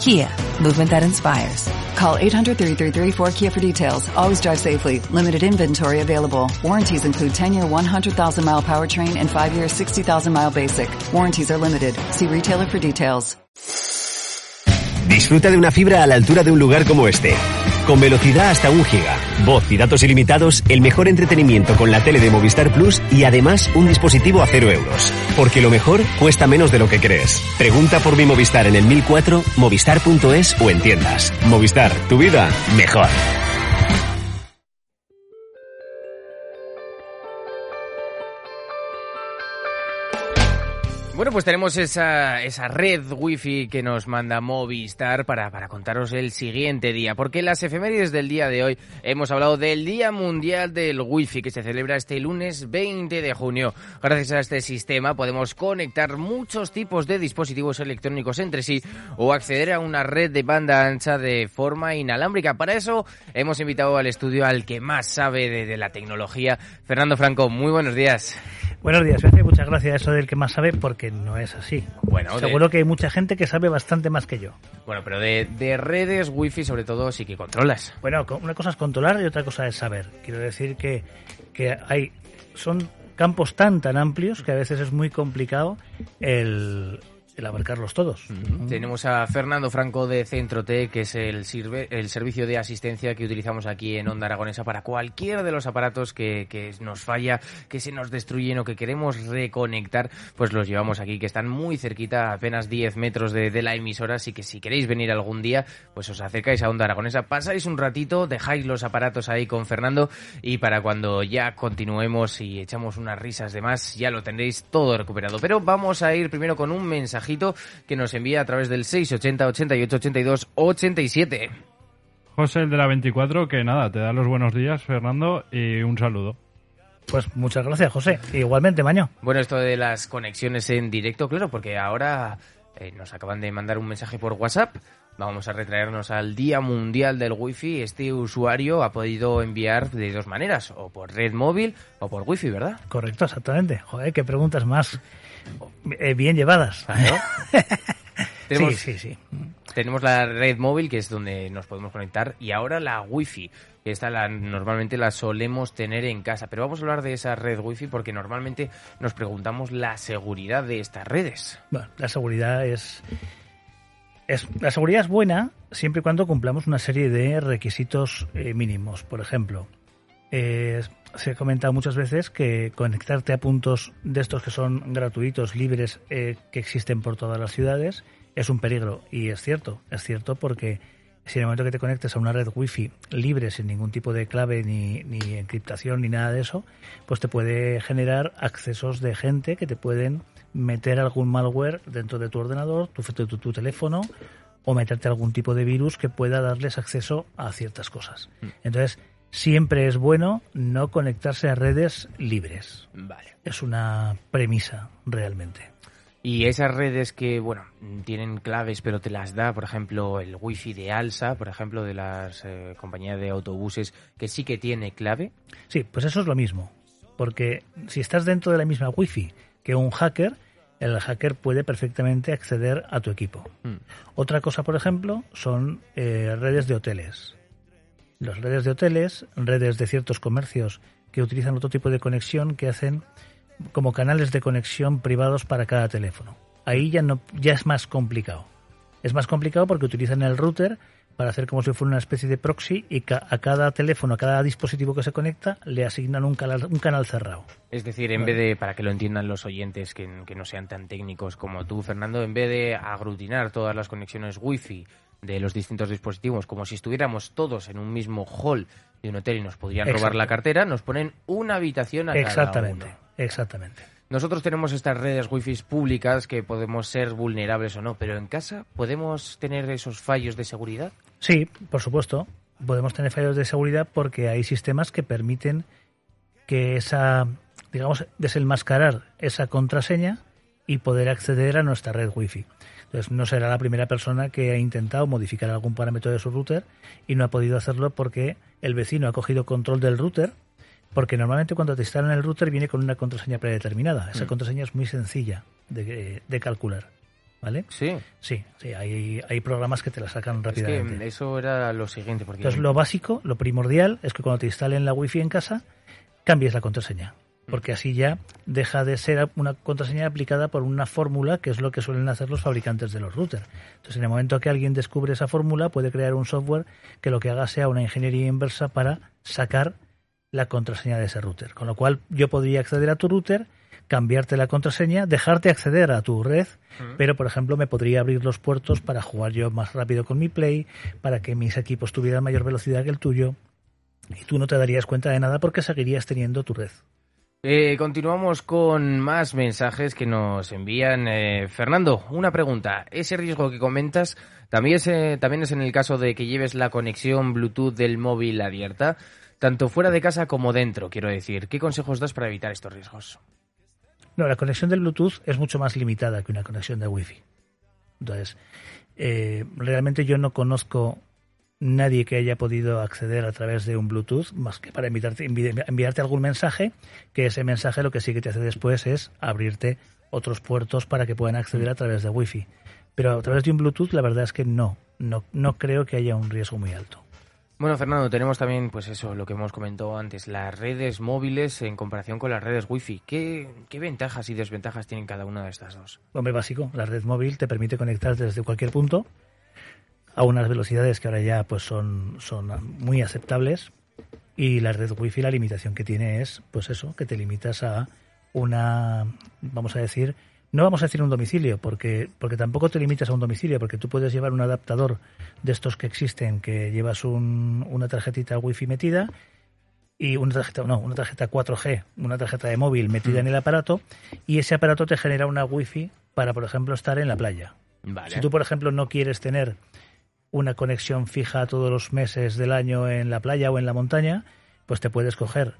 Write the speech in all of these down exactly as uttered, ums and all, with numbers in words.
Kia, movement that inspires. Call eight hundred, three three three, four K I A for details. Always drive safely. Limited inventory available. Warranties include ten-year, one hundred thousand-mile powertrain and five-year, sixty thousand-mile basic. Warranties are limited. See retailer for details. Disfruta de una fibra a la altura de un lugar como este. Con velocidad hasta un giga, voz y datos ilimitados, el mejor entretenimiento con la tele de Movistar Plus y además un dispositivo a cero euros. Porque lo mejor cuesta menos de lo que crees. Pregunta por mi Movistar en el mil cuatro, movistar punto es o en tiendas. Movistar, tu vida mejor. Bueno, pues tenemos esa, esa red wifi que nos manda Movistar para, para contaros el siguiente día, porque en las efemérides del día de hoy hemos hablado del Día Mundial del Wifi, que se celebra este lunes veinte de junio. Gracias a este sistema podemos conectar muchos tipos de dispositivos electrónicos entre sí o acceder a una red de banda ancha de forma inalámbrica. Para eso hemos invitado al estudio al que más sabe de, de la tecnología, Fernando Franco. Muy buenos días. Buenos días, José. Muchas gracias. Eso del que más sabe, porque no es así. Bueno, seguro de... que hay mucha gente que sabe bastante más que yo. Bueno, pero de, de redes wifi sobre todo sí que controlas. Bueno, una cosa es controlar y otra cosa es saber. Quiero decir que, que hay son campos tan tan amplios que a veces es muy complicado el... el abarcarlos todos. Uh-huh. Tenemos a Fernando Franco de Centro T, que es el, sirve, el servicio de asistencia que utilizamos aquí en Onda Aragonesa para cualquiera de los aparatos que, que nos falla, que se nos destruyen o que queremos reconectar, pues los llevamos aquí, que están muy cerquita, a apenas diez metros de, de la emisora, así que si queréis venir algún día, pues os acercáis a Onda Aragonesa, pasáis un ratito, dejáis los aparatos ahí con Fernando y para cuando ya continuemos y echamos unas risas de más, ya lo tendréis todo recuperado. Pero vamos a ir primero con un mensaje que nos envía a través del seiscientos ochenta, ochenta y ocho, ochenta y dos, ochenta y siete. José, el de la veinticuatro, que nada, te da los buenos días, Fernando, y un saludo. Pues muchas gracias, José. Igualmente, Maño. Bueno, esto de las conexiones en directo, claro, porque ahora eh, nos acaban de mandar un mensaje por WhatsApp. Vamos a retraernos al Día Mundial del Wifi. Este usuario ha podido enviar de dos maneras, o por red móvil o por wifi, ¿verdad? Correcto, exactamente. Joder, qué preguntas más eh, bien llevadas. Claro. tenemos, sí, sí, sí. Tenemos la red móvil, que es donde nos podemos conectar, y ahora la wifi. Esta la, normalmente la solemos tener en casa, pero vamos a hablar de esa red wifi porque normalmente nos preguntamos la seguridad de estas redes. Bueno, la seguridad es... Es, la seguridad es buena siempre y cuando cumplamos una serie de requisitos eh, mínimos. Por ejemplo, eh, se ha comentado muchas veces que conectarte a puntos de estos que son gratuitos, libres, eh, que existen por todas las ciudades, es un peligro. Y es cierto, es cierto porque si en el momento que te conectes a una red wifi libre, sin ningún tipo de clave ni, ni encriptación ni nada de eso, pues te puede generar accesos de gente que te pueden... meter algún malware dentro de tu ordenador, tu, tu, tu teléfono, o meterte algún tipo de virus que pueda darles acceso a ciertas cosas. Entonces, siempre es bueno no conectarse a redes libres. Vale. Es una premisa, realmente. Y esas redes que, bueno, tienen claves pero te las da, por ejemplo, el wifi de Alsa, por ejemplo, de las eh, compañías de autobuses, que sí que tiene clave. Sí, pues eso es lo mismo. Porque si estás dentro de la misma wifi que un hacker, el hacker puede perfectamente acceder a tu equipo. Mm. Otra cosa, por ejemplo, son eh, redes de hoteles. Las redes de hoteles, redes de ciertos comercios que utilizan otro tipo de conexión, que hacen como canales de conexión privados para cada teléfono. Ahí ya no, ya es más complicado. Es más complicado porque utilizan el router para hacer como si fuera una especie de proxy y ca- a cada teléfono, a cada dispositivo que se conecta, le asignan un canal, un canal cerrado. Es decir, en vez de, para que lo entiendan los oyentes que, que no sean tan técnicos como tú, Fernando, en vez de aglutinar todas las conexiones wifi de los distintos dispositivos, como si estuviéramos todos en un mismo hall de un hotel y nos podrían robar la cartera, nos ponen una habitación a exactamente, cada uno. Exactamente, exactamente. Nosotros tenemos estas redes wifi públicas que podemos ser vulnerables o no, pero en casa ¿podemos tener esos fallos de seguridad? Sí, por supuesto. Podemos tener fallos de seguridad porque hay sistemas que permiten que esa, digamos, desenmascarar esa contraseña y poder acceder a nuestra red wifi. Entonces no será la primera persona que ha intentado modificar algún parámetro de su router y no ha podido hacerlo porque el vecino ha cogido control del router, porque normalmente cuando te instalan el router viene con una contraseña predeterminada. Esa mm. contraseña es muy sencilla de, de calcular, ¿vale? Sí. Sí, sí hay, hay programas que te la sacan rápidamente. Es que eso era lo siguiente. Porque... Entonces lo básico, lo primordial, es que cuando te instalen la wifi en casa cambies la contraseña, porque así ya deja de ser una contraseña aplicada por una fórmula, que es lo que suelen hacer los fabricantes de los routers. Entonces, en el momento que alguien descubre esa fórmula, puede crear un software que lo que haga sea una ingeniería inversa para sacar la contraseña de ese router. Con lo cual, yo podría acceder a tu router, cambiarte la contraseña, dejarte acceder a tu red, uh-huh. pero, por ejemplo, me podría abrir los puertos para jugar yo más rápido con mi Play, para que mis equipos tuvieran mayor velocidad que el tuyo, y tú no te darías cuenta de nada porque seguirías teniendo tu red. Eh, continuamos con más mensajes que nos envían. Eh, Fernando, una pregunta. Ese riesgo que comentas también es, eh, también es en el caso de que lleves la conexión Bluetooth del móvil abierta, tanto fuera de casa como dentro, quiero decir. ¿Qué consejos das para evitar estos riesgos? No, la conexión del Bluetooth es mucho más limitada que una conexión de Wi-Fi. Entonces, eh, realmente yo no conozco nadie que haya podido acceder a través de un Bluetooth, más que para enviarte, enviarte algún mensaje, que ese mensaje lo que sí que te hace después es abrirte otros puertos para que puedan acceder a través de Wi-Fi. Pero a través de un Bluetooth la verdad es que no, no, no creo que haya un riesgo muy alto. Bueno, Fernando, tenemos también pues eso, lo que hemos comentado antes, las redes móviles en comparación con las redes Wi-Fi. ¿Qué, qué ventajas y desventajas tienen cada una de estas dos? Hombre, básico, la red móvil te permite conectar desde cualquier punto a unas velocidades que ahora ya pues son, son muy aceptables, y la red wifi la limitación que tiene es pues eso, que te limitas a una, vamos a decir, no vamos a decir un domicilio, porque, porque tampoco te limitas a un domicilio, porque tú puedes llevar un adaptador de estos que existen, que llevas un, una tarjetita wifi metida y una tarjeta, no, una tarjeta cuatro G, una tarjeta de móvil metida en el aparato, y ese aparato te genera una wifi para, por ejemplo, estar en la playa. Vale. Si tú, por ejemplo, no quieres tener una conexión fija todos los meses del año en la playa o en la montaña, pues te puedes coger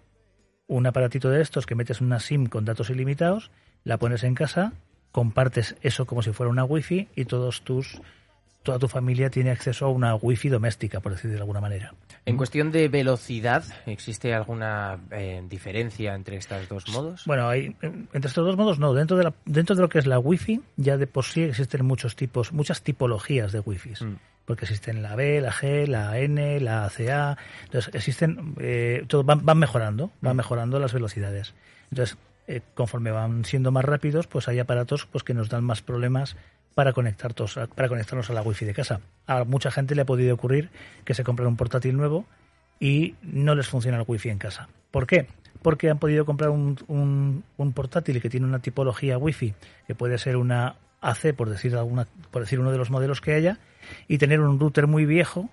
un aparatito de estos que metes una SIM con datos ilimitados, la pones en casa, compartes eso como si fuera una wifi y todos tus toda tu familia tiene acceso a una wifi doméstica, por decir de alguna manera. En cuestión de velocidad, ¿existe alguna eh, diferencia entre estos dos modos? Bueno, hay, entre estos dos modos no. Dentro de, la, dentro de lo que es la wifi, ya de por sí existen muchos tipos, muchas tipologías de wifis. Mm. Porque existen la B, la G, la N, la C A. Entonces, existen, eh, todo, van, van mejorando, van mejorando las velocidades. Entonces, eh, conforme van siendo más rápidos, pues hay aparatos pues que nos dan más problemas para conectar tos, para conectarnos a la wifi de casa. A mucha gente le ha podido ocurrir que se compran un portátil nuevo y no les funciona el wifi en casa. ¿Por qué? Porque han podido comprar un, un, un portátil que tiene una tipología wifi, que puede ser una A C, por decir alguna, por decir uno de los modelos que haya, y tener un router muy viejo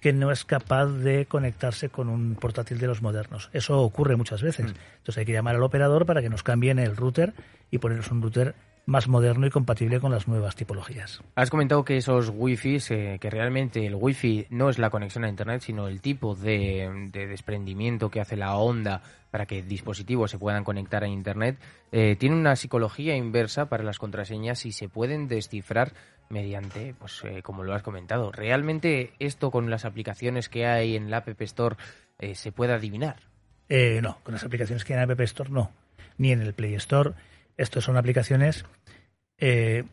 que no es capaz de conectarse con un portátil de los modernos. Eso ocurre muchas veces. Entonces hay que llamar al operador para que nos cambien el router y ponernos un router más moderno y compatible con las nuevas tipologías. Has comentado que esos wifis, eh, que realmente el wifi no es la conexión a internet, sino el tipo de, de desprendimiento que hace la onda para que dispositivos se puedan conectar a internet, eh, tiene una psicología inversa para las contraseñas y se pueden descifrar mediante, pues eh, como lo has comentado. ¿Realmente esto con las aplicaciones que hay en la App Store eh, se puede adivinar? Eh, no, con las aplicaciones que hay en la App Store no, ni en el Play Store. Estas son aplicaciones, eh,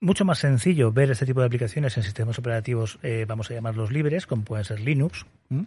mucho más sencillo ver este tipo de aplicaciones en sistemas operativos, eh, vamos a llamarlos libres, como pueden ser Linux, ¿m?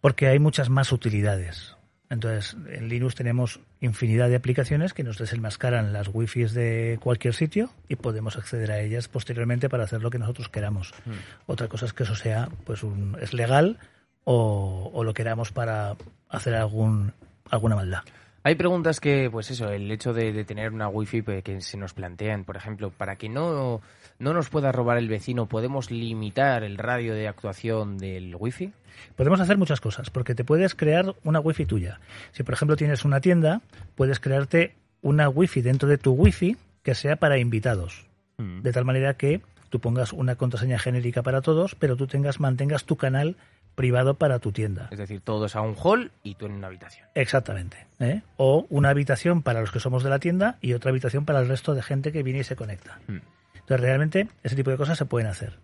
porque hay muchas más utilidades. Entonces, en Linux tenemos infinidad de aplicaciones que nos desenmascaran las wifis de cualquier sitio y podemos acceder a ellas posteriormente para hacer lo que nosotros queramos. Mm. Otra cosa es que eso sea, pues, un, es legal o, o lo queramos para hacer algún, alguna maldad. Hay preguntas que, pues eso, el hecho de, de tener una wifi que se nos plantean, por ejemplo, para que no, no nos pueda robar el vecino, ¿podemos limitar el radio de actuación del wifi? Podemos hacer muchas cosas, porque te puedes crear una wifi tuya. Si, por ejemplo, tienes una tienda, puedes crearte una wifi dentro de tu wifi que sea para invitados, mm. de tal manera que tú pongas una contraseña genérica para todos, pero tú tengas mantengas tu canal privado para tu tienda. Es decir, todos a un hall y tú en una habitación. Exactamente. ¿eh? O una habitación para los que somos de la tienda y otra habitación para el resto de gente que viene y se conecta. Mm. Entonces, realmente, ese tipo de cosas se pueden hacer.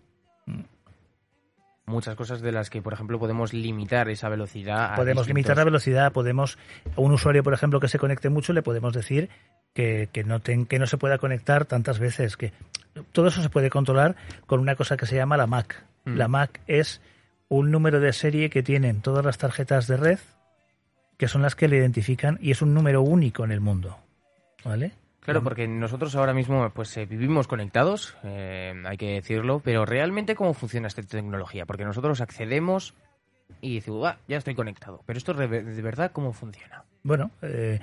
Muchas cosas de las que, por ejemplo, podemos limitar esa velocidad. Podemos distintos... limitar la velocidad, podemos... A un usuario, por ejemplo, que se conecte mucho, le podemos decir que, que, no, ten, que no se pueda conectar tantas veces. Que todo eso se puede controlar con una cosa que se llama la M A C. Mm. La M A C es un número de serie que tienen todas las tarjetas de red, que son las que le identifican, y es un número único en el mundo, ¿vale? Claro, porque nosotros ahora mismo pues eh, vivimos conectados, eh, hay que decirlo, pero realmente ¿cómo funciona esta tecnología? Porque nosotros accedemos y decimos, ah, ya estoy conectado. Pero esto re- de verdad, ¿cómo funciona? Bueno, eh,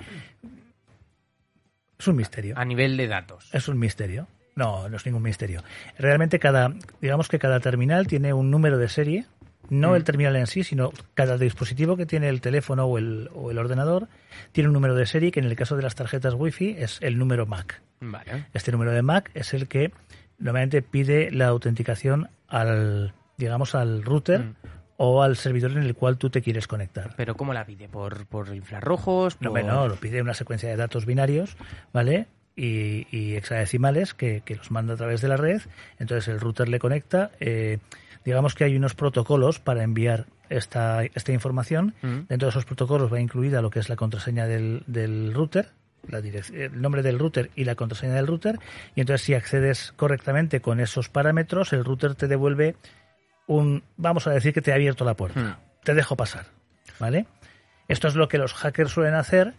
es un misterio. A nivel de datos. Es un misterio. No, no es ningún misterio. Realmente cada, digamos que cada terminal tiene un número de serie, no mm. el terminal en sí, sino cada dispositivo que tiene el teléfono o el, o el ordenador tiene un número de serie que en el caso de las tarjetas Wi-Fi es el número M A C. Vale. Este número de M A C es el que normalmente pide la autenticación al, digamos, al router mm. o al servidor en el cual tú te quieres conectar. ¿Pero cómo la pide? ¿Por, por infrarrojos? Por... No, no, lo pide una secuencia de datos binarios, ¿vale? Y, y hexadecimales que, que los manda a través de la red. Entonces el router le conecta... Eh, Digamos que hay unos protocolos para enviar esta, esta información. Mm. Dentro de esos protocolos va incluida lo que es la contraseña del, del router, la direc- el nombre del router y la contraseña del router. Y entonces, si accedes correctamente con esos parámetros, el router te devuelve un... Vamos a decir que te ha abierto la puerta. Mm. Te dejo pasar, ¿vale? Esto es lo que los hackers suelen hacer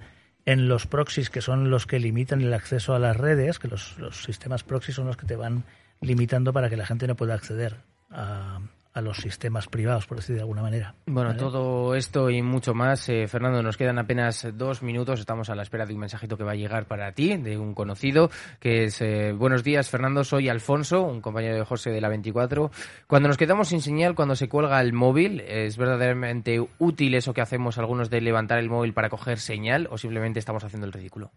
en los proxies, que son los que limitan el acceso a las redes, que los, los sistemas proxy son los que te van limitando para que la gente no pueda acceder A, a los sistemas privados, por decir de alguna manera. Bueno, ¿vale? Todo esto y mucho más. Eh, Fernando, nos quedan apenas dos minutos. Estamos a la espera de un mensajito que va a llegar para ti, de un conocido, que es... Eh, buenos días, Fernando. Soy Alfonso, un compañero de José de la veinticuatro. Cuando nos quedamos sin señal, cuando se cuelga el móvil, ¿es verdaderamente útil eso que hacemos algunos de levantar el móvil para coger señal o simplemente estamos haciendo el ridículo?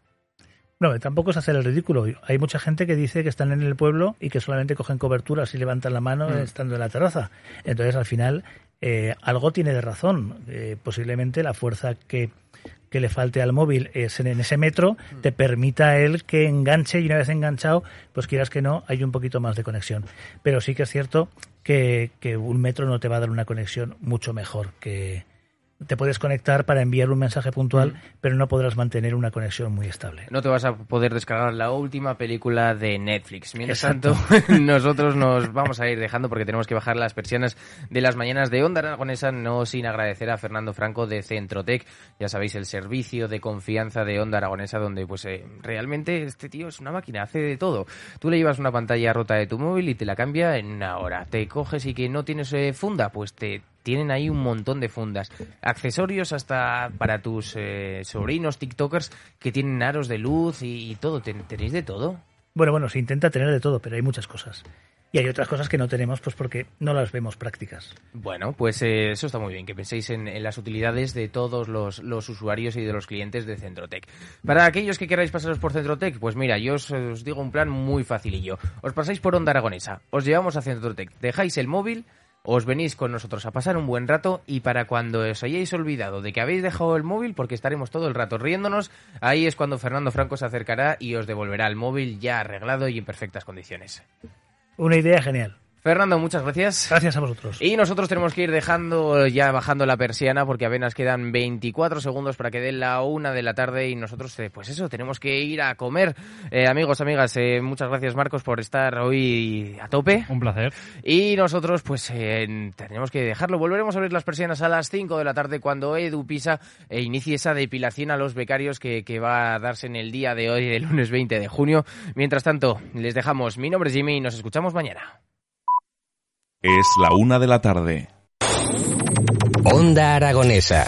No, tampoco es hacer el ridículo. Hay mucha gente que dice que están en el pueblo y que solamente cogen cobertura si levantan la mano mm. estando en la terraza. Entonces, al final, eh, algo tiene de razón. Eh, posiblemente la fuerza que, que le falte al móvil es en, en ese metro mm. te permita a él que enganche y una vez enganchado, pues quieras que no, hay un poquito más de conexión. Pero sí que es cierto que, que un metro no te va a dar una conexión mucho mejor que... Te puedes conectar para enviar un mensaje puntual, mm. pero no podrás mantener una conexión muy estable. No te vas a poder descargar la última película de Netflix. Mientras tanto, nosotros nos vamos a ir dejando porque tenemos que bajar las persianas de las mañanas de Onda Aragonesa, no sin agradecer a Fernando Franco de Centrotec. Ya sabéis, el servicio de confianza de Onda Aragonesa, donde pues eh, realmente este tío es una máquina, hace de todo. Tú le llevas una pantalla rota de tu móvil y te la cambia en una hora. Te coges y que no tienes eh, funda, pues te... Tienen ahí un montón de fundas, accesorios hasta para tus eh, sobrinos tiktokers que tienen aros de luz y, y todo. ¿Ten- ¿Tenéis de todo? Bueno, bueno, se intenta tener de todo, pero hay muchas cosas. Y hay otras cosas que no tenemos pues porque no las vemos prácticas. Bueno, pues eh, eso está muy bien, que penséis en, en las utilidades de todos los, los usuarios y de los clientes de Centrotec. Para aquellos que queráis pasaros por Centrotec, pues mira, yo os, os digo un plan muy facilillo. Os pasáis por Onda Aragonesa, os llevamos a Centrotec, dejáis el móvil... Os venís con nosotros a pasar un buen rato y para cuando os hayáis olvidado de que habéis dejado el móvil, porque estaremos todo el rato riéndonos, ahí es cuando Fernando Franco se acercará y os devolverá el móvil ya arreglado y en perfectas condiciones. Una idea genial. Fernando, muchas gracias. Gracias a vosotros. Y nosotros tenemos que ir dejando, ya bajando la persiana, porque apenas quedan veinticuatro segundos para que dé la una de la tarde y nosotros, eh, pues eso, tenemos que ir a comer. Eh, amigos, amigas, eh, muchas gracias, Marcos, por estar hoy a tope. Un placer. Y nosotros, pues, eh, tenemos que dejarlo. Volveremos a abrir las persianas a las cinco de la tarde cuando Edu Pisa eh, inicie esa depilación a los becarios que, que va a darse en el día de hoy, el lunes veinte de junio. Mientras tanto, les dejamos. Mi nombre es Jimmy y nos escuchamos mañana. Es la una de la tarde. Onda Aragonesa.